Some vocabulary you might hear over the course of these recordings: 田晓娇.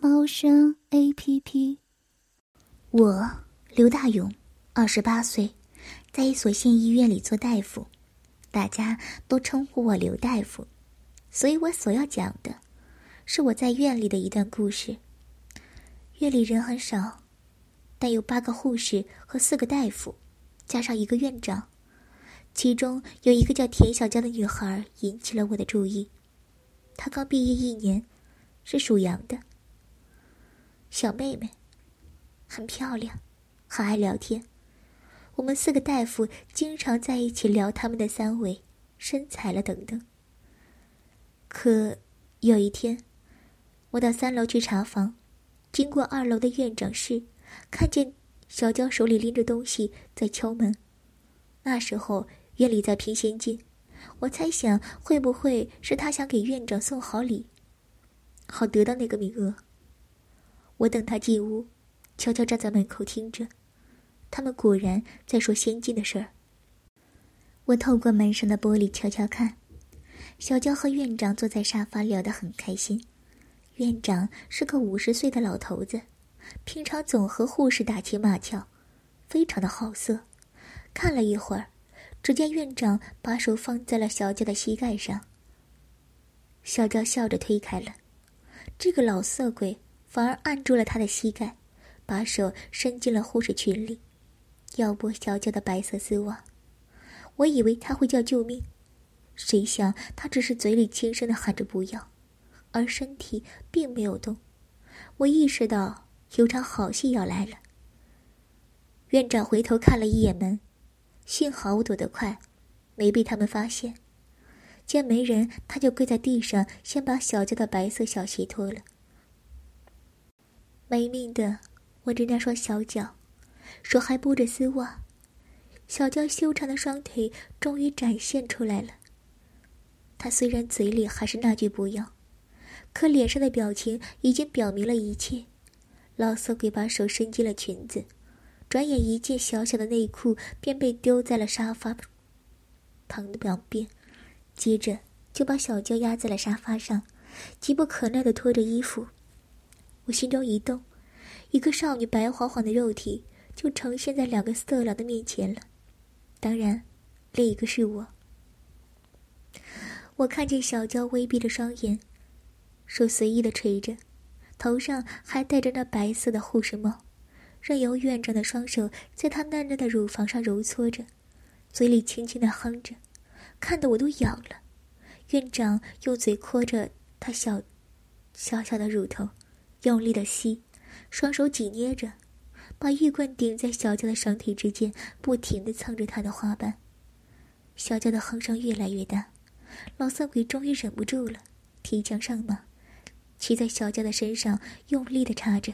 猫声 APP。 我刘大勇，28岁，在一所县医院里做大夫，大家都称呼我刘大夫，所以我所要讲的是我在院里的一段故事。院里人很少，但有8个护士和4个大夫，加上1个院长，其中有一个叫田小江的女孩引起了我的注意。她刚毕业1年，是属羊的小妹妹，很漂亮，很爱聊天。我们4个大夫经常在一起聊他们的三围、身材了等等。可有一天，我到3楼去查房，经过2楼的院长室，看见小娇手里拎着东西在敲门。那时候院里在评先进，我猜想会不会是他想给院长送好礼，好得到那个名额。我等他进屋，悄悄站在门口听着，他们果然在说先进的事儿。我透过门上的玻璃悄悄看，小娇和院长坐在沙发聊得很开心。院长是个50岁的老头子，平常总和护士打情骂俏，非常的好色。看了一会儿，只见院长把手放在了小娇的膝盖上，小娇笑着推开了这个老色鬼，反而按住了他的膝盖，把手伸进了护士裙里，要拨小娇的白色丝袜。我以为他会叫救命，谁想他只是嘴里轻声地喊着不要，而身体并没有动。我意识到有场好戏要来了。院长回头看了一眼门，幸好我躲得快，没被他们发现。见没人，他就跪在地上，先把小娇的白色小鞋脱了。没命的，我只那双小脚，手还拨着丝袜，小娇修长的双腿终于展现出来了。她虽然嘴里还是那句不要，可脸上的表情已经表明了一切。老色鬼把手伸进了裙子，转眼一件小小的内裤便被丢在了沙发旁的旁边，接着就把小娇压在了沙发上，急不可耐地脱着衣服。我心中一动，一个少女白晃晃的肉体就呈现在2个色狼的面前了，当然另一个是我。我看见小娇微闭着双眼，手随意的垂着，头上还戴着那白色的护士帽，任由院长的双手在她嫩嫩的乳房上揉搓着，嘴里轻轻的哼着，看得我都痒了。院长用嘴抠着她小小的乳头，用力的吸，双手紧捏着，把玉棍顶在小娇的双腿之间，不停地蹭着她的花瓣。小娇的哼声越来越大，老色鬼终于忍不住了，提枪上马，骑在小娇的身上用力地插着，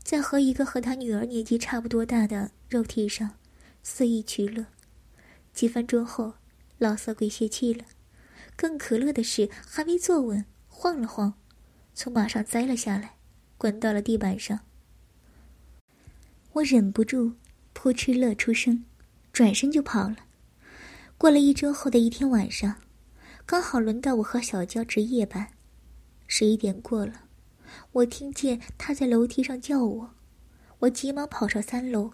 在和她女儿年纪差不多大的肉体上肆意取乐。几分钟后，老色鬼泄气了，更可乐的是还没坐稳，晃了晃，从马上栽了下来，滚到了地板上。我忍不住扑哧乐出声，转身就跑了。过了1周后的一天晚上，刚好轮到我和小娇值夜班，11点过了，我听见她在楼梯上叫我。我急忙跑上3楼，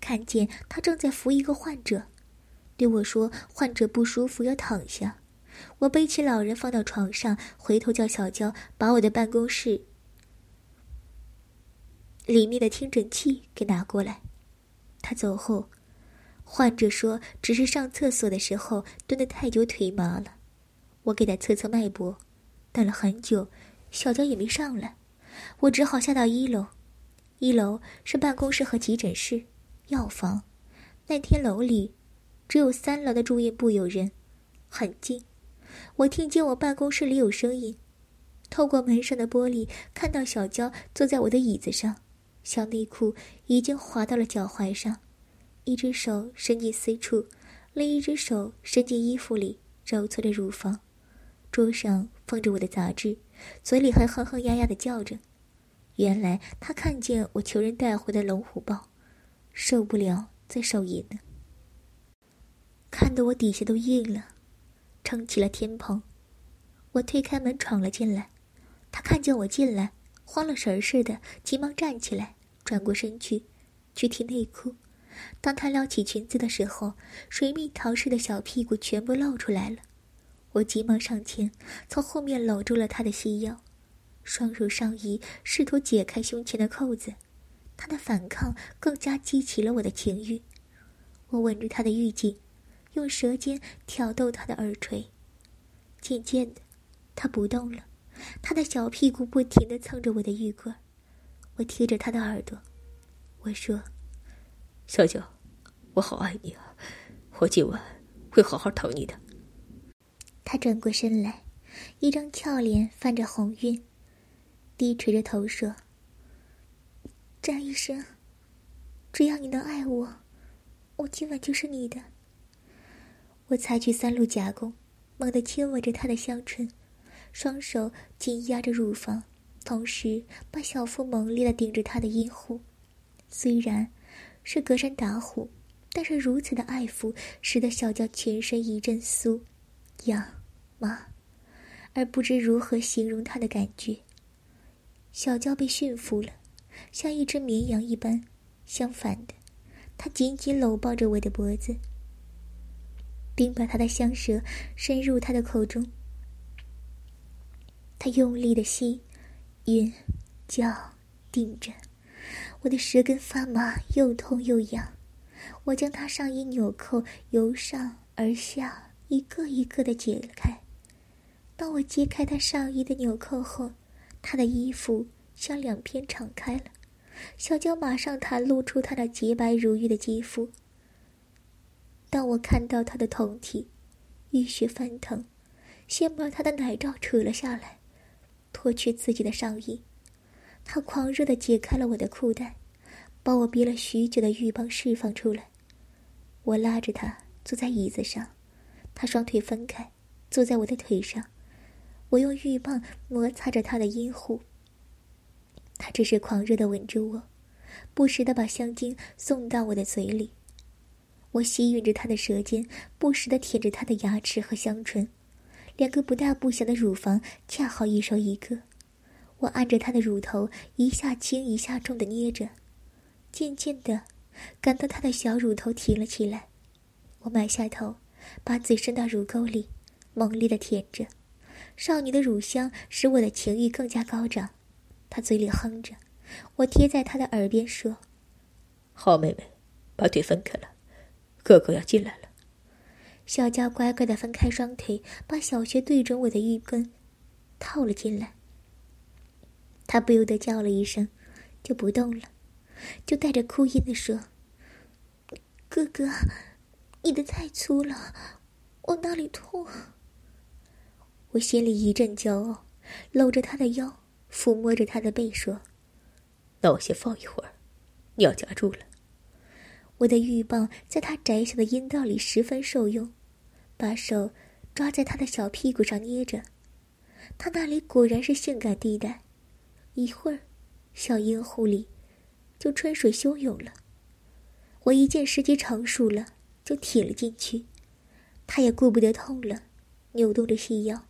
看见她正在扶一个患者，对我说患者不舒服要躺下。我背起老人放到床上，回头叫小娇把我的办公室里面的听诊器给拿过来。他走后，患者说只是上厕所的时候蹲得太久腿麻了。我给他测测脉搏，等了很久，小娇也没上来，我只好下到1楼。1楼是办公室和急诊室、药房。那天楼里只有3楼的住院部有人，很近。我听见我办公室里有声音，透过门上的玻璃看到小娇坐在我的椅子上，小内裤已经滑到了脚踝上，一只手伸进私处，另一只手伸进衣服里揉搓着乳房。桌上放着我的杂志，嘴里还哼哼呀呀地叫着。原来他看见我求人带回的龙虎豹，受不了在手淫呢，看得我底下都硬了，撑起了天棚。我推开门闯了进来，他看见我进来，慌了神似的，急忙站起来，转过身去提内裤。当他撩起裙子的时候，水蜜桃似的小屁股全部露出来了。我急忙上前，从后面搂住了他的细腰，双手上移，试图解开胸前的扣子。他的反抗更加激起了我的情欲。我吻住他的玉颈，用舌尖挑逗他的耳垂。渐渐的，他不动了，他的小屁股不停地蹭着我的玉棍。我贴着他的耳朵，我说：“小娇，我好爱你啊，我今晚会好好疼你的。”他转过身来，一张俏脸泛着红晕，低垂着头说：“詹医生，只要你能爱我，我今晚就是你的。”我采取三路夹攻，猛地亲吻着他的香唇，双手紧压着乳房，同时把小腹猛烈地顶着他的阴户。虽然是隔山打虎，但是如此的爱抚使得小娇全身一阵酥痒麻，而不知如何形容她的感觉。小娇被驯服了，像一只绵羊一般。相反的，她紧紧搂抱着我的脖子，并把她的香舌伸入她的口中。她用力的吸、吮、嚼、顶着，我的舌根发麻，又痛又痒。我将她上衣纽扣由上而下一个一个地解开。当我揭开她上衣的纽扣后，她的衣服向两边敞开了，小娇马上袒露出她的洁白如玉的肌肤。当我看到她的胴体，浴血翻腾，先把她的奶罩扯了下来，脱去自己的上衣。她狂热地解开了我的裤带，把我憋了许久的欲望释放出来。我拉着她坐在椅子上，他双腿分开，坐在我的腿上，我用浴棒摩擦着他的阴户。他只是狂热地吻住我，不时地把香精送到我的嘴里。我吸吮着他的舌尖，不时地舔着他的牙齿和香唇，两个不大不小的乳房恰好一手一个。我按着他的乳头，一下轻一下重地捏着，渐渐地感到他的小乳头挺了起来。我埋下头，把嘴伸到乳沟里，猛烈地舔着。少女的乳香使我的情欲更加高涨。她嘴里哼着，我贴在她的耳边说：“好妹妹，把腿分开了，哥哥要进来了。”小娇乖乖地分开双腿，把小穴对准我的玉根套了进来。她不由得叫了一声，就不动了，就带着哭音地说：“哥哥，你的太粗了，我哪里痛。”我心里一阵骄傲，搂着他的腰，抚摸着他的背说：“那我先放一会儿，你要夹住了。”我的玉棒在他窄小的阴道里十分受用，把手抓在他的小屁股上捏着。他那里果然是性感地带，一会儿小阴户里就春水汹涌了。我一见时机成熟了，就挺了进去。他也顾不得痛了，扭动着细腰，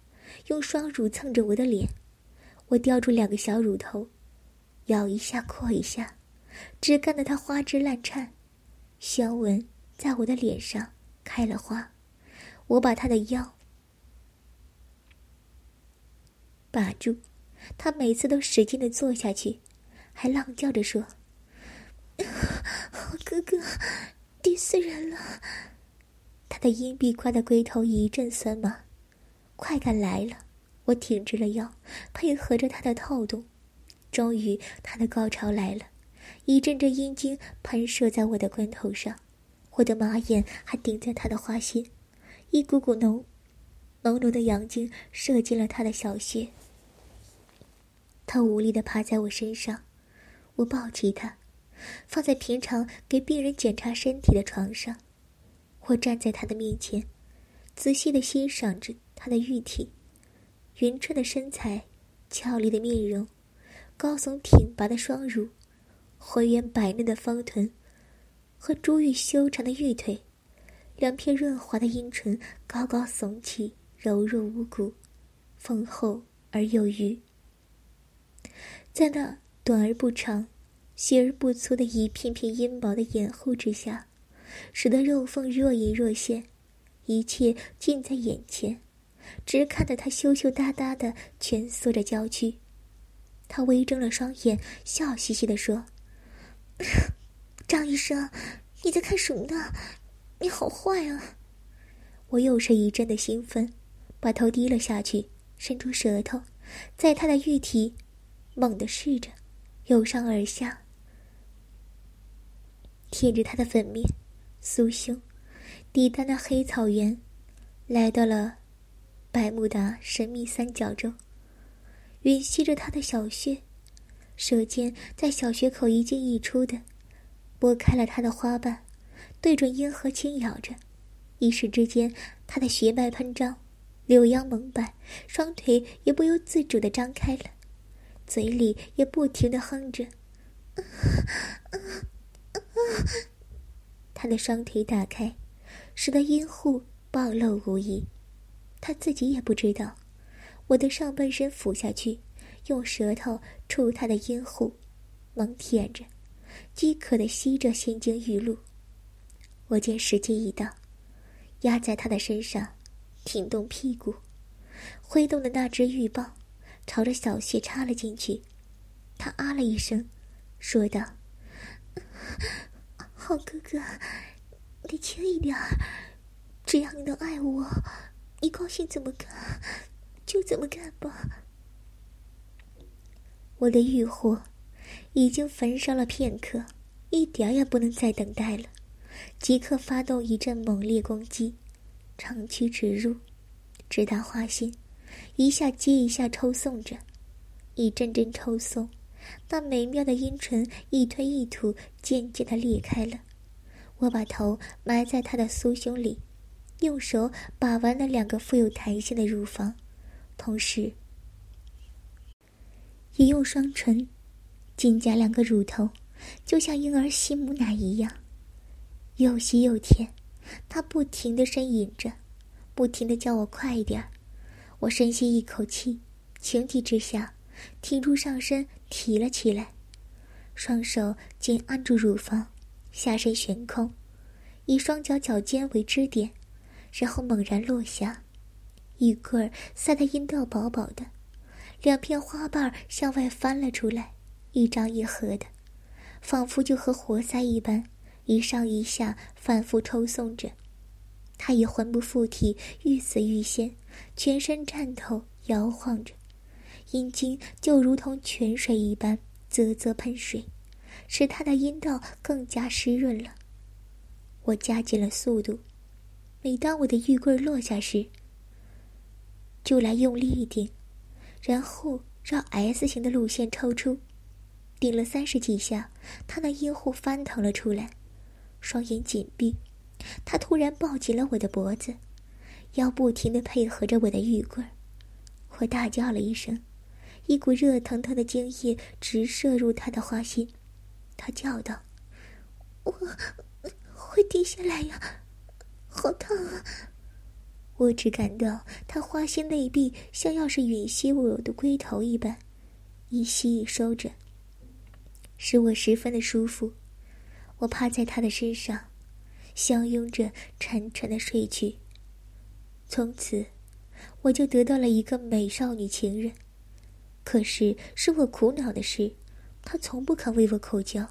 用双乳蹭着我的脸。我叼住两个小乳头，咬一下扩一下，只干得他花枝乱颤。香吻在我的脸上开了花。我把他的腰把住，他每次都使劲地坐下去，还浪叫着说：“哥哥，第四人了。”他的阴壁刮的龟头一阵酸麻，快感来了。我挺直了腰，配合着他的套动。终于他的高潮来了，一阵阵阴茎喷射在我的关头上，我的马眼还顶在他的花心。一股股浓浓的阳精射进了他的小穴。他无力地爬在我身上，我抱起他，放在平常给病人检查身体的床上。我站在他的面前，仔细地欣赏着他的玉体，匀称的身材，俏丽的面容，高耸挺拔的双乳，浑圆白嫩的方臀和珠玉修长的玉腿，两片润滑的阴唇高高耸起，柔润无骨，丰厚而有余。在那短而不长、细而不粗的一片片阴毛的掩护之下，使得肉缝若隐若现，一切尽在眼前，只看得他羞羞答答地蜷缩着娇躯。他微睁了双眼，笑嘻嘻地说：“张医生，你在看什么呢？你好坏啊！”我又是一阵的兴奋，把头低了下去，伸出舌头，在他的玉体猛地试着，由上而下舔着他的粉面、酥胸，抵达那黑草原，来到了百慕达神秘三角洲，吮吸着他的小穴，舌尖在小穴口一进一出的拨开了他的花瓣，对准阴核轻咬着，一时之间，他的血脉喷张，柳腰猛摆，双腿也不由自主地张开了，嘴里也不停地哼着。他的双腿打开，使得阴户暴露无遗。他自己也不知道，我的上半身俯下去，用舌头触他的阴户，猛舔着，饥渴地吸着仙精玉露。我见时机已到，压在他的身上，挺动屁股，挥动的那只玉棒朝着小穴插了进去。他啊了一声，说道：“好哥哥，你轻一点，只要你能爱我，你高兴怎么干就怎么干吧。”我的欲火已经焚烧了片刻，一点也不能再等待了，即刻发动一阵猛烈攻击，长驱直入，直达花心，一下接一下抽送着，一阵阵抽送，那美妙的阴唇一推一吐，渐渐地裂开了。我把头埋在他的酥胸里，用手把玩了两个富有弹性的乳房，同时也用双唇紧夹两个乳头，就像婴儿吸母奶一样，又吸又舔。他不停地呻吟着，不停地叫我快一点。我深吸一口气，情急之下挺住上身提了起来，双手紧按住乳房，下身悬空，以双脚脚尖为支点，然后猛然落下，一棍儿塞得阴道饱饱的，两片花瓣向外翻了出来，一张一合的，仿佛就和活塞一般，一上一下反复抽送着。他也魂不附体，欲死欲仙，全身颤抖摇晃着，阴茎就如同泉水一般啧啧喷水，使他的阴道更加湿润了。我加紧了速度，每当我的玉棍落下时，就来用力一顶，然后绕 S 型的路线抽出，顶了30几下，他那阴户翻腾了出来，双眼紧闭，他突然抱紧了我的脖子，腰不停地配合着我的玉棍。我大叫了一声，一股热腾腾的精液直射入他的花心。他叫道：“我会滴下来呀，好烫啊！”我只感到他花心内壁像要是吮吸我的龟头一般，一吸一收着，使我十分的舒服。我趴在他的身上，相拥着沉沉的睡去。从此我就得到了一个美少女情人，可是使我苦恼的是，她从不肯为我口交，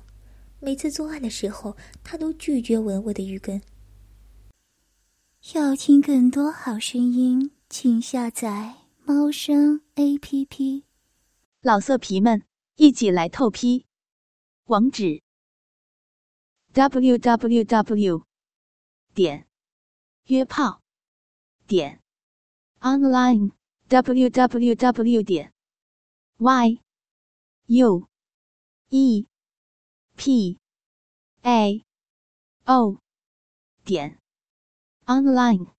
每次做爱的时候，她都拒绝吻我的鱼根。要听更多好声音，请下载猫声 APP。 老色皮们一起来透批，网址 www.约炮.online www.y U E P A O 点 online。